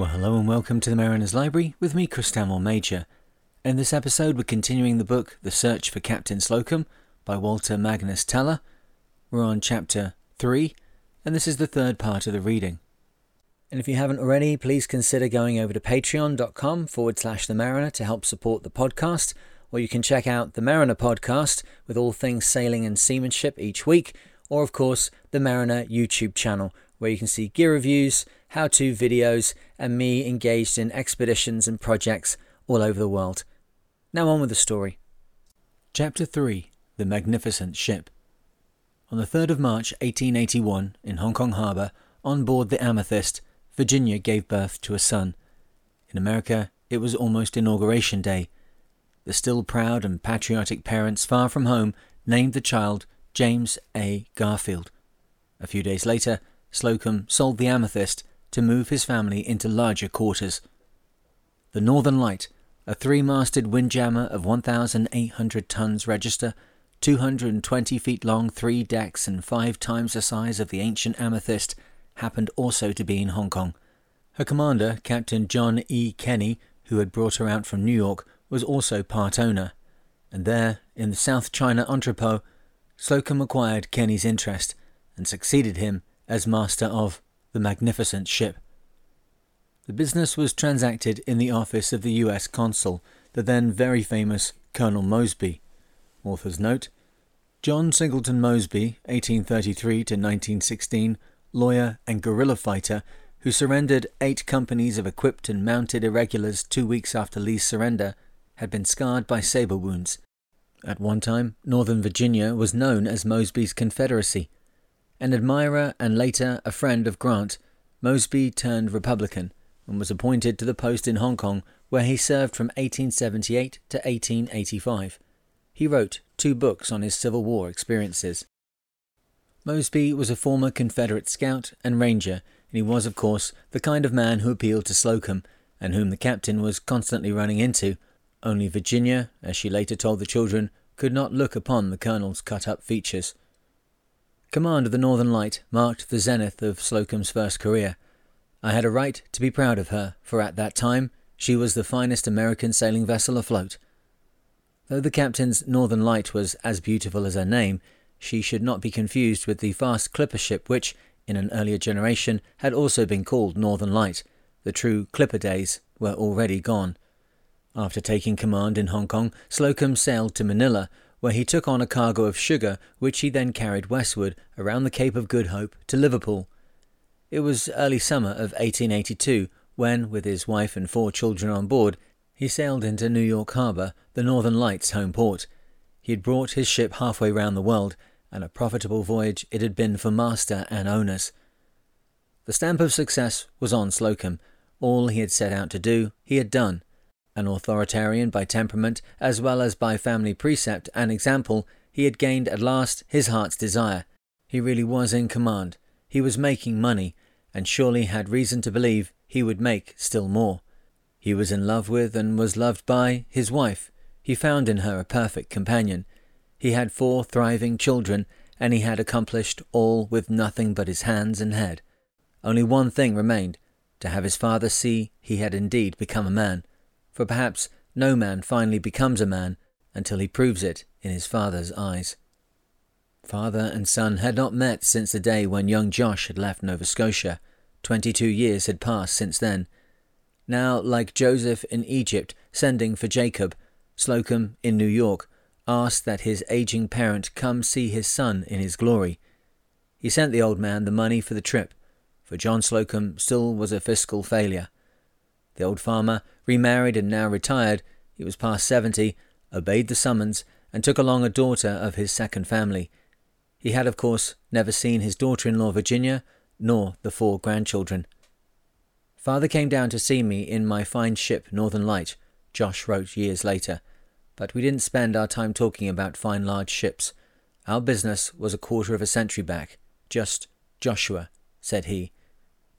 Well, hello and welcome to the Mariner's Library with me, Chris Tamel Major. In this episode, we're continuing the book The Search for Captain Slocum by Walter Magnes Teller. We're on Chapter 3, and this is the third part of the reading. And if you haven't already, please consider going over to patreon.com/themariner to help support the podcast, or you can check out The Mariner Podcast with all things sailing and seamanship each week, or of course, The Mariner YouTube channel, where you can see gear reviews, how-to videos, and me engaged in expeditions and projects all over the world. Now on with the story. Chapter 3, The Magnificent Ship. On the 3rd of March 1881, in Hong Kong Harbour, on board the Amethyst, Virginia gave birth to a son. In America, it was almost Inauguration Day. The still proud and patriotic parents far from home named the child James A. Garfield. A few days later, Slocum sold the Amethyst to move his family into larger quarters. The Northern Light, a three-masted windjammer of 1,800 tons register, 220 feet long, 3 decks and 5 times the size of the ancient Amethyst, happened also to be in Hong Kong. Her commander, Captain John E. Kenny, who had brought her out from New York, was also part owner, and there, in the South China entrepot, Slocum acquired Kenny's interest and succeeded him as master of the Magnificent Ship. The business was transacted in the office of the U.S. Consul, the then very famous Colonel Mosby. Author's note: John Singleton Mosby, 1833 to 1916, lawyer and guerrilla fighter, who surrendered 8 companies of equipped and mounted irregulars 2 weeks after Lee's surrender, had been scarred by saber wounds. At one time, Northern Virginia was known as Mosby's Confederacy. An admirer and later a friend of Grant, Mosby turned Republican and was appointed to the post in Hong Kong, where he served from 1878 to 1885. He wrote 2 books on his Civil War experiences. Mosby was a former Confederate scout and ranger, and he was, of course, the kind of man who appealed to Slocum, and whom the captain was constantly running into. Only Virginia, as she later told the children, could not look upon the colonel's cut-up features. Command of the Northern Light marked the zenith of Slocum's first career. I had a right to be proud of her, for at that time she was the finest American sailing vessel afloat. Though the captain's Northern Light was as beautiful as her name, she should not be confused with the fast clipper ship which, in an earlier generation, had also been called Northern Light. The true clipper days were already gone. After taking command in Hong Kong, Slocum sailed to Manila, where he took on a cargo of sugar, which he then carried westward around the Cape of Good Hope to Liverpool. It was early summer of 1882 when, with his wife and 4 children on board, he sailed into New York Harbour, the Northern Light's home port. He had brought his ship halfway round the world, and a profitable voyage it had been for master and owners. The stamp of success was on Slocum. All he had set out to do, he had done. An authoritarian by temperament, as well as by family precept and example, he had gained at last his heart's desire. He really was in command. He was making money, and surely had reason to believe he would make still more. He was in love with, and was loved by, his wife. He found in her a perfect companion. He had 4 thriving children, and he had accomplished all with nothing but his hands and head. Only one thing remained, to have his father see he had indeed become a man. For perhaps no man finally becomes a man until he proves it in his father's eyes. Father and son had not met since the day when young Josh had left Nova Scotia. 22 years had passed since then. Now, like Joseph in Egypt sending for Jacob, Slocum in New York asked that his aging parent come see his son in his glory. He sent the old man the money for the trip, for John Slocum still was a fiscal failure. The old farmer, remarried and now retired, he was past 70, obeyed the summons, and took along a daughter of his second family. He had, of course, never seen his daughter-in-law Virginia, nor the 4 grandchildren. Father came down to see me in my fine ship Northern Light, Josh wrote years later, but we didn't spend our time talking about fine large ships. Our business was a 25 years back. Just Joshua, said he.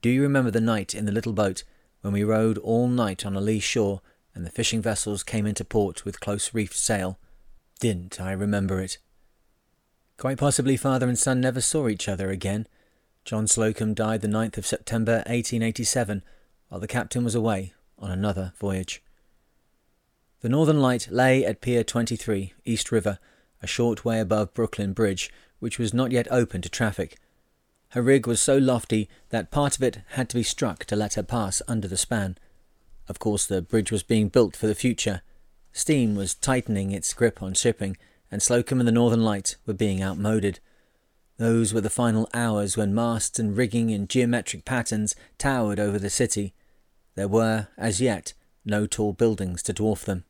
Do you remember the night in the little boat, when we rowed all night on a lee shore, and the fishing vessels came into port with close-reefed sail? Didn't I remember it? Quite possibly father and son never saw each other again. John Slocum died the 9th of September 1887, while the captain was away on another voyage. The Northern Light lay at Pier 23, East River, a short way above Brooklyn Bridge, which was not yet open to traffic. Her rig was so lofty that part of it had to be struck to let her pass under the span. Of course, the bridge was being built for the future. Steam was tightening its grip on shipping, and Slocum and the Northern Light were being outmoded. Those were the final hours when masts and rigging in geometric patterns towered over the city. There were, as yet, no tall buildings to dwarf them.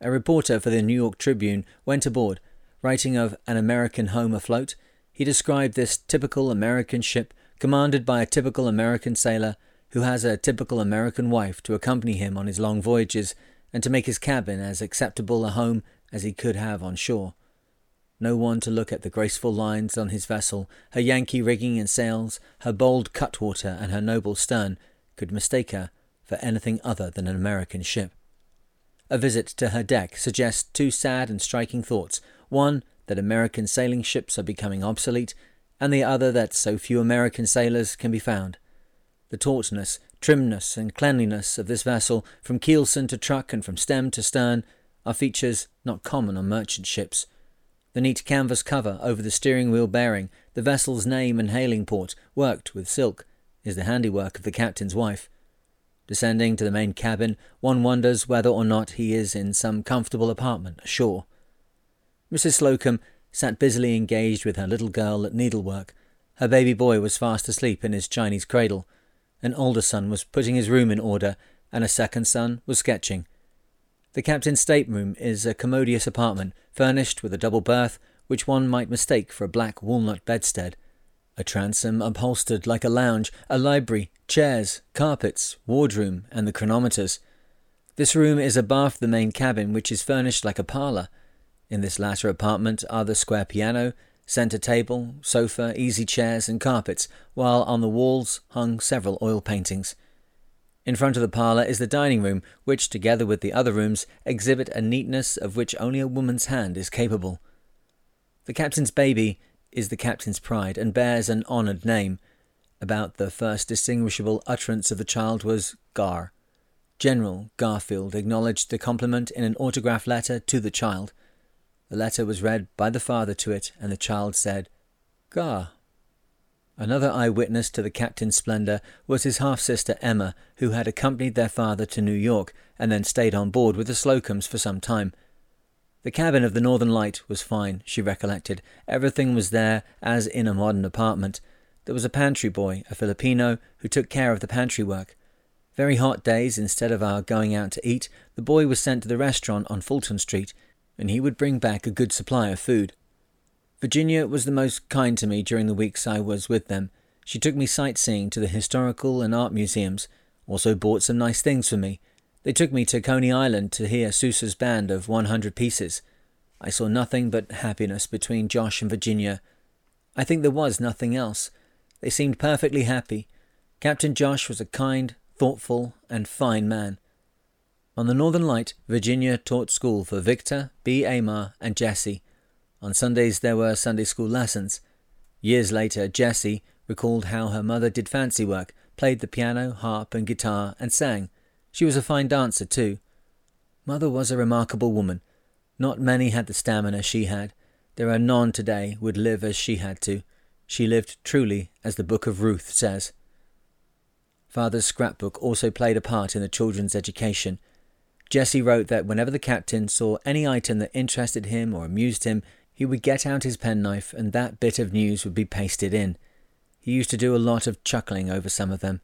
A reporter for the New York Tribune went aboard, writing of an American home afloat. He described this typical American ship, commanded by a typical American sailor, who has a typical American wife to accompany him on his long voyages and to make his cabin as acceptable a home as he could have on shore. No one to look at the graceful lines on his vessel, her Yankee rigging and sails, her bold cutwater and her noble stern, could mistake her for anything other than an American ship. A visit to her deck suggests two sad and striking thoughts, one that American sailing ships are becoming obsolete, and the other that so few American sailors can be found. The tautness, trimness, and cleanliness of this vessel, from keelson to truck and from stem to stern, are features not common on merchant ships. The neat canvas cover over the steering wheel bearing, the vessel's name and hailing port, worked with silk, is the handiwork of the captain's wife. Descending to the main cabin, one wonders whether or not he is in some comfortable apartment ashore. Mrs. Slocum sat busily engaged with her little girl at needlework. Her baby boy was fast asleep in his Chinese cradle. An older son was putting his room in order, and a second son was sketching. The captain's stateroom is a commodious apartment, furnished with a double berth, which one might mistake for a black walnut bedstead, a transom upholstered like a lounge, a library, chairs, carpets, wardroom, and the chronometers. This room is abaft the main cabin, which is furnished like a parlour. In this latter apartment are the square piano, centre table, sofa, easy chairs and carpets, while on the walls hung several oil paintings. In front of the parlour is the dining room, which, together with the other rooms, exhibit a neatness of which only a woman's hand is capable. The captain's baby is the captain's pride, and bears an honoured name. About the first distinguishable utterance of the child was Gar. General Garfield acknowledged the compliment in an autograph letter to the child. The letter was read by the father to it, and the child said, "Gar." Another eye-witness to the captain's splendour was his half-sister Emma, who had accompanied their father to New York, and then stayed on board with the Slocums for some time. The cabin of the Northern Light was fine, she recollected. Everything was there, as in a modern apartment. There was a pantry boy, a Filipino, who took care of the pantry work. Very hot days, instead of our going out to eat, the boy was sent to the restaurant on Fulton Street, and he would bring back a good supply of food. Virginia was the most kind to me during the weeks I was with them. She took me sightseeing to the historical and art museums, also bought some nice things for me. They took me to Coney Island to hear Sousa's band of 100 pieces. I saw nothing but happiness between Josh and Virginia. I think there was nothing else. They seemed perfectly happy. Captain Josh was a kind, thoughtful, and fine man. On the Northern Light, Virginia taught school for Victor, B. Amar, and Jessie. On Sundays there were Sunday school lessons. Years later, Jessie recalled how her mother did fancy work, played the piano, harp, and guitar, and sang. She was a fine dancer, too. Mother was a remarkable woman. Not many had the stamina she had. There are none today would live as she had to. She lived truly, as the Book of Ruth says. Father's scrapbook also played a part in the children's education. Jessie wrote that whenever the captain saw any item that interested him or amused him, he would get out his penknife and that bit of news would be pasted in. He used to do a lot of chuckling over some of them.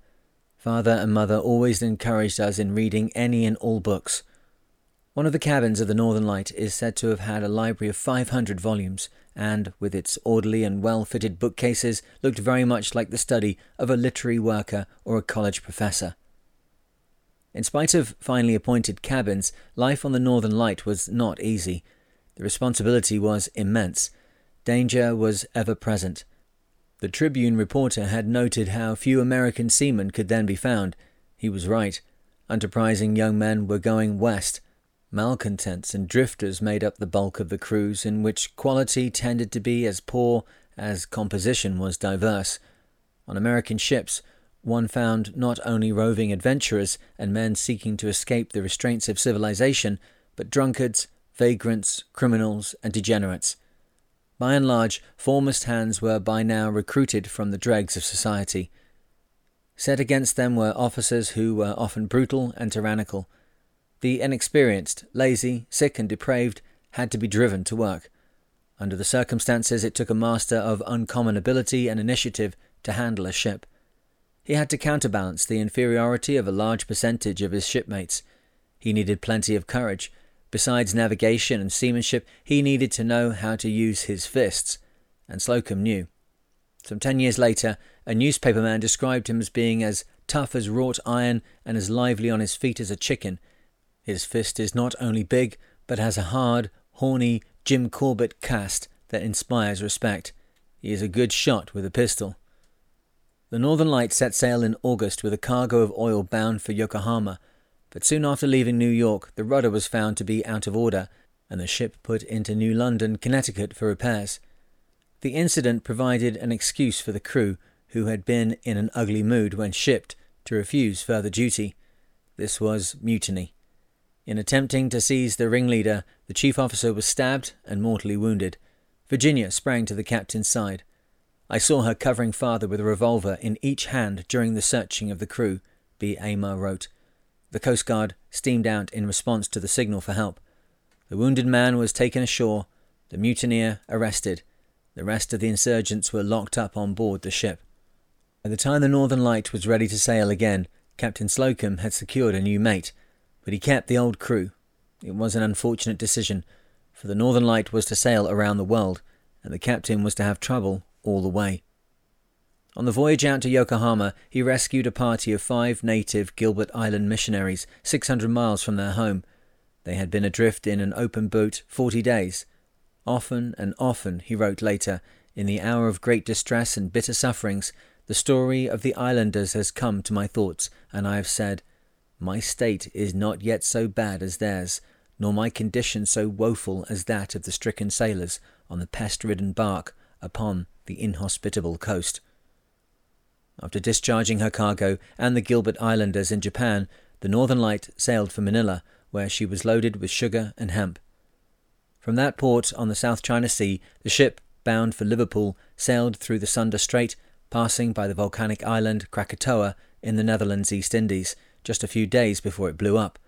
Father and mother always encouraged us in reading any and all books. One of the cabins of the Northern Light is said to have had a library of 500 volumes, and, with its orderly and well-fitted bookcases, looked very much like the study of a literary worker or a college professor. In spite of finely appointed cabins, life on the Northern Light was not easy. The responsibility was immense. Danger was ever present. The Tribune reporter had noted how few American seamen could then be found. He was right. Enterprising young men were going west. Malcontents and drifters made up the bulk of the crews, in which quality tended to be as poor as composition was diverse. On American ships, One found not only roving adventurers and men seeking to escape the restraints of civilization, but drunkards, vagrants, criminals, and degenerates. By and large, foremast hands were by now recruited from the dregs of society. Set against them were officers who were often brutal and tyrannical. The inexperienced, lazy, sick and depraved had to be driven to work. Under the circumstances, it took a master of uncommon ability and initiative to handle a ship. He had to counterbalance the inferiority of a large percentage of his shipmates. He needed plenty of courage. Besides navigation and seamanship, he needed to know how to use his fists, and Slocum knew. Some 10 years later, a newspaperman described him as being as tough as wrought iron and as lively on his feet as a chicken. His fist is not only big, but has a hard, horny Jim Corbett cast that inspires respect. He is a good shot with a pistol. The Northern Light set sail in August with a cargo of oil bound for Yokohama, but soon after leaving New York, the rudder was found to be out of order, and the ship put into New London, Connecticut, for repairs. The incident provided an excuse for the crew, who had been in an ugly mood when shipped, to refuse further duty. This was mutiny. In attempting to seize the ringleader, the chief officer was stabbed and mortally wounded. Virginia sprang to the captain's side. I saw her covering father with a revolver in each hand during the searching of the crew, B. Amar wrote. The Coast Guard steamed out in response to the signal for help. The wounded man was taken ashore, the mutineer arrested. The rest of the insurgents were locked up on board the ship. By the time the Northern Light was ready to sail again, Captain Slocum had secured a new mate, but he kept the old crew. It was an unfortunate decision, for the Northern Light was to sail around the world, and the captain was to have trouble all the way. On the voyage out to Yokohama, he rescued a party of 5 native Gilbert Island missionaries, 600 miles from their home. They had been adrift in an open boat 40 days. Often and often, he wrote later, in the hour of great distress and bitter sufferings, the story of the islanders has come to my thoughts, and I have said, my state is not yet so bad as theirs, nor my condition so woeful as that of the stricken sailors on the pest-ridden bark upon the inhospitable coast. After discharging her cargo and the Gilbert Islanders in Japan, the Northern Light sailed for Manila, where she was loaded with sugar and hemp. From that port on the South China Sea, the ship, bound for Liverpool, sailed through the Sunda Strait, passing by the volcanic island Krakatoa in the Netherlands East Indies, just a few days before it blew up.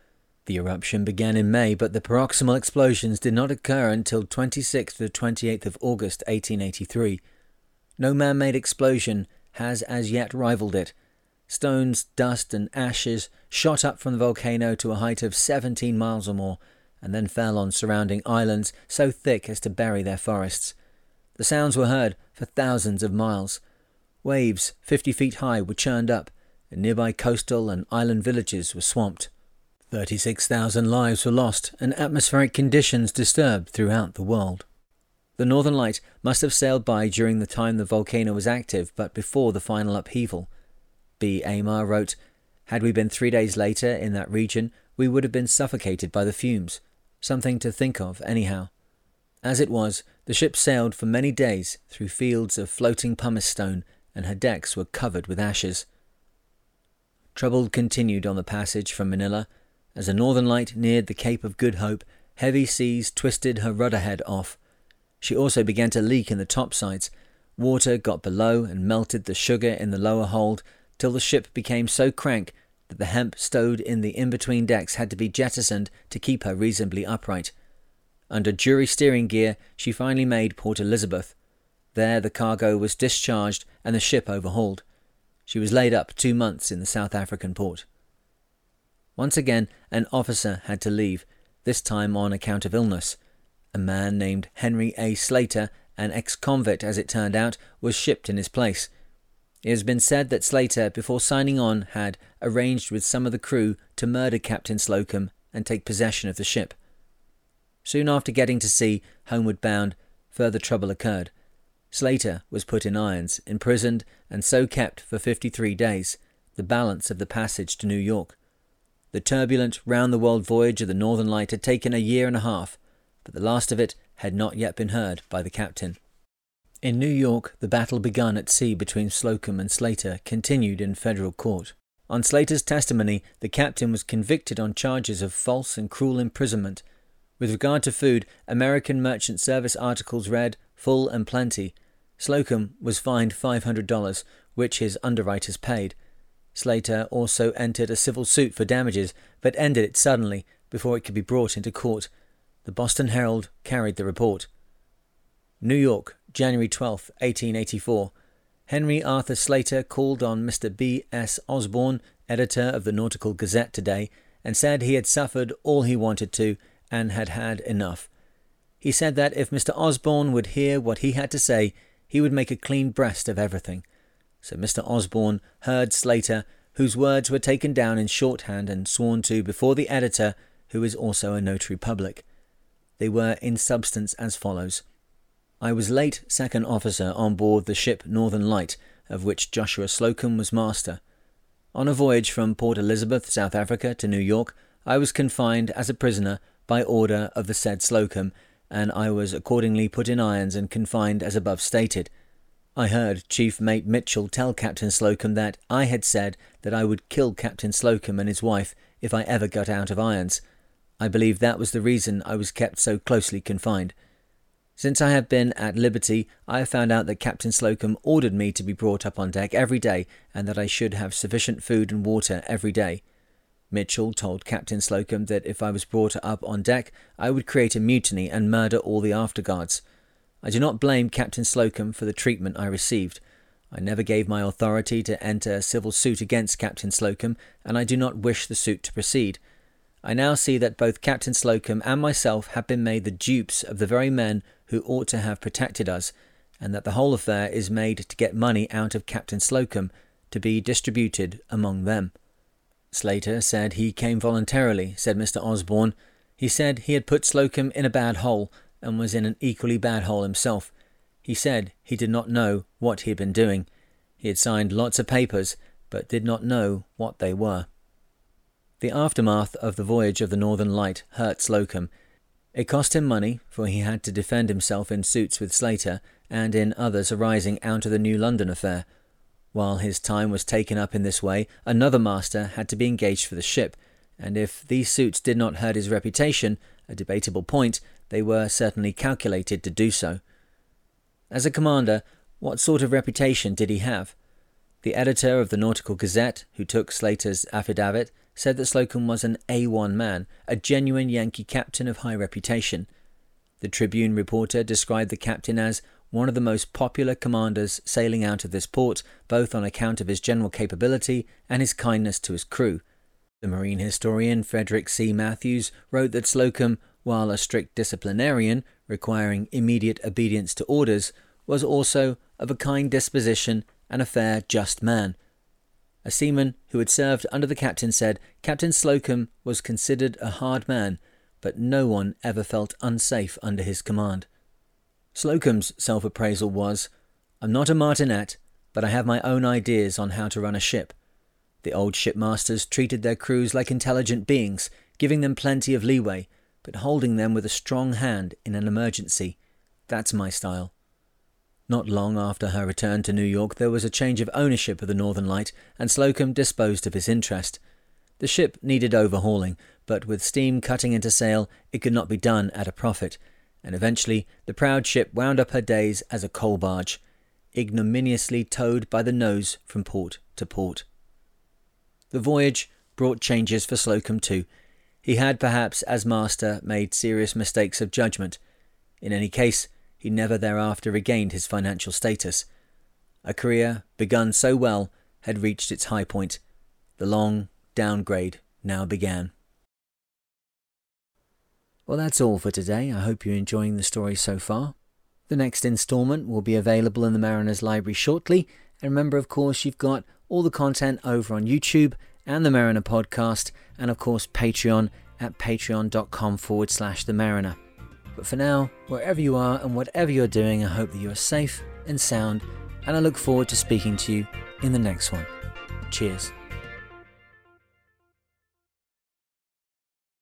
The eruption began in May, but the proximal explosions did not occur until 26th to 28th of August 1883. No man-made explosion has as yet rivaled it. Stones, dust and ashes shot up from the volcano to a height of 17 miles or more, and then fell on surrounding islands so thick as to bury their forests. The sounds were heard for thousands of miles. Waves 50 feet high were churned up, and nearby coastal and island villages were swamped. 36,000 lives were lost, and atmospheric conditions disturbed throughout the world. The Northern Light must have sailed by during the time the volcano was active, but before the final upheaval. B. Amar wrote, had we been 3 days later in that region, we would have been suffocated by the fumes. Something to think of, anyhow. As it was, the ship sailed for many days through fields of floating pumice stone, and her decks were covered with ashes. Trouble continued on the passage from Manila. As the Northern Light neared the Cape of Good Hope, heavy seas twisted her rudderhead off. She also began to leak in the topsides. Water got below and melted the sugar in the lower hold, till the ship became so crank that the hemp stowed in the in-between decks had to be jettisoned to keep her reasonably upright. Under jury steering gear, she finally made Port Elizabeth. There the cargo was discharged and the ship overhauled. She was laid up 2 months in the South African port. Once again, an officer had to leave, this time on account of illness. A man named Henry A. Slater, an ex-convict as it turned out, was shipped in his place. It has been said that Slater, before signing on, had arranged with some of the crew to murder Captain Slocum and take possession of the ship. Soon after getting to sea, homeward bound, further trouble occurred. Slater was put in irons, imprisoned, and so kept for 53 days, the balance of the passage to New York. The turbulent round-the-world voyage of the Northern Light had taken a year and a half, but the last of it had not yet been heard by the captain. In New York, the battle begun at sea between Slocum and Slater continued in federal court. On Slater's testimony, the captain was convicted on charges of false and cruel imprisonment. With regard to food, American Merchant Service articles read, "Full and plenty." Slocum was fined $500, which his underwriters paid. Slater also entered a civil suit for damages, but ended it suddenly before it could be brought into court. The Boston Herald carried the report. New York, January 12, 1884. Henry Arthur Slater called on Mr. B. S. Osborne, editor of the Nautical Gazette today, and said he had suffered all he wanted to and had had enough. He said that if Mr. Osborne would hear what he had to say, he would make a clean breast of everything. So Mr. Osborne heard Slater, whose words were taken down in shorthand and sworn to before the editor, who is also a notary public. They were in substance as follows. I was late second officer on board the ship Northern Light, of which Joshua Slocum was master. On a voyage from Port Elizabeth, South Africa, to New York, I was confined as a prisoner by order of the said Slocum, and I was accordingly put in irons and confined as above stated. I heard Chief Mate Mitchell tell Captain Slocum that I had said that I would kill Captain Slocum and his wife if I ever got out of irons. I believe that was the reason I was kept so closely confined. Since I have been at liberty, I have found out that Captain Slocum ordered me to be brought up on deck every day and that I should have sufficient food and water every day. Mitchell told Captain Slocum that if I was brought up on deck, I would create a mutiny and murder all the afterguards. I do not blame Captain Slocum for the treatment I received. I never gave my authority to enter a civil suit against Captain Slocum, and I do not wish the suit to proceed. I now see that both Captain Slocum and myself have been made the dupes of the very men who ought to have protected us, and that the whole affair is made to get money out of Captain Slocum, to be distributed among them. Slater said he came voluntarily, said Mr. Osborne. He said he had put Slocum in a bad hole, and was in an equally bad hole himself. He said he did not know what he had been doing. He had signed lots of papers, but did not know what they were. The aftermath of the voyage of the Northern Light hurt Slocum. It cost him money, for he had to defend himself in suits with Slater, and in others arising out of the New London affair. While his time was taken up in this way, another master had to be engaged for the ship, and if these suits did not hurt his reputation, a debatable point, they were certainly calculated to do so. As a commander, what sort of reputation did he have? The editor of the Nautical Gazette, who took Slater's affidavit, said that Slocum was an A1 man, a genuine Yankee captain of high reputation. The Tribune reporter described the captain as one of the most popular commanders sailing out of this port, both on account of his general capability and his kindness to his crew. The marine historian Frederick C. Matthews wrote that Slocum, while a strict disciplinarian, requiring immediate obedience to orders, was also of a kind disposition and a fair, just man. A seaman who had served under the captain said Captain Slocum was considered a hard man, but no one ever felt unsafe under his command. Slocum's self-appraisal was, "I'm not a martinet, but I have my own ideas on how to run a ship." The old shipmasters treated their crews like intelligent beings, giving them plenty of leeway, but holding them with a strong hand in an emergency. That's my style. Not long after her return to New York, there was a change of ownership of the Northern Light, and Slocum disposed of his interest. The ship needed overhauling, but with steam cutting into sail, it could not be done at a profit, and eventually the proud ship wound up her days as a coal barge, ignominiously towed by the nose from port to port. The voyage brought changes for Slocum too. He had perhaps, as master, made serious mistakes of judgment. In any case, he never thereafter regained his financial status. A career, begun so well, had reached its high point. The long downgrade now began. Well, that's all for today. I hope you're enjoying the story so far. The next instalment will be available in the Mariner's Library shortly. And remember, of course, you've got all the content over on YouTube and the Mariner Podcast, and of course Patreon at patreon.com/themariner. But for now, wherever you are and whatever you're doing, I hope that you are safe and sound, and I look forward to speaking to you in the next one. Cheers.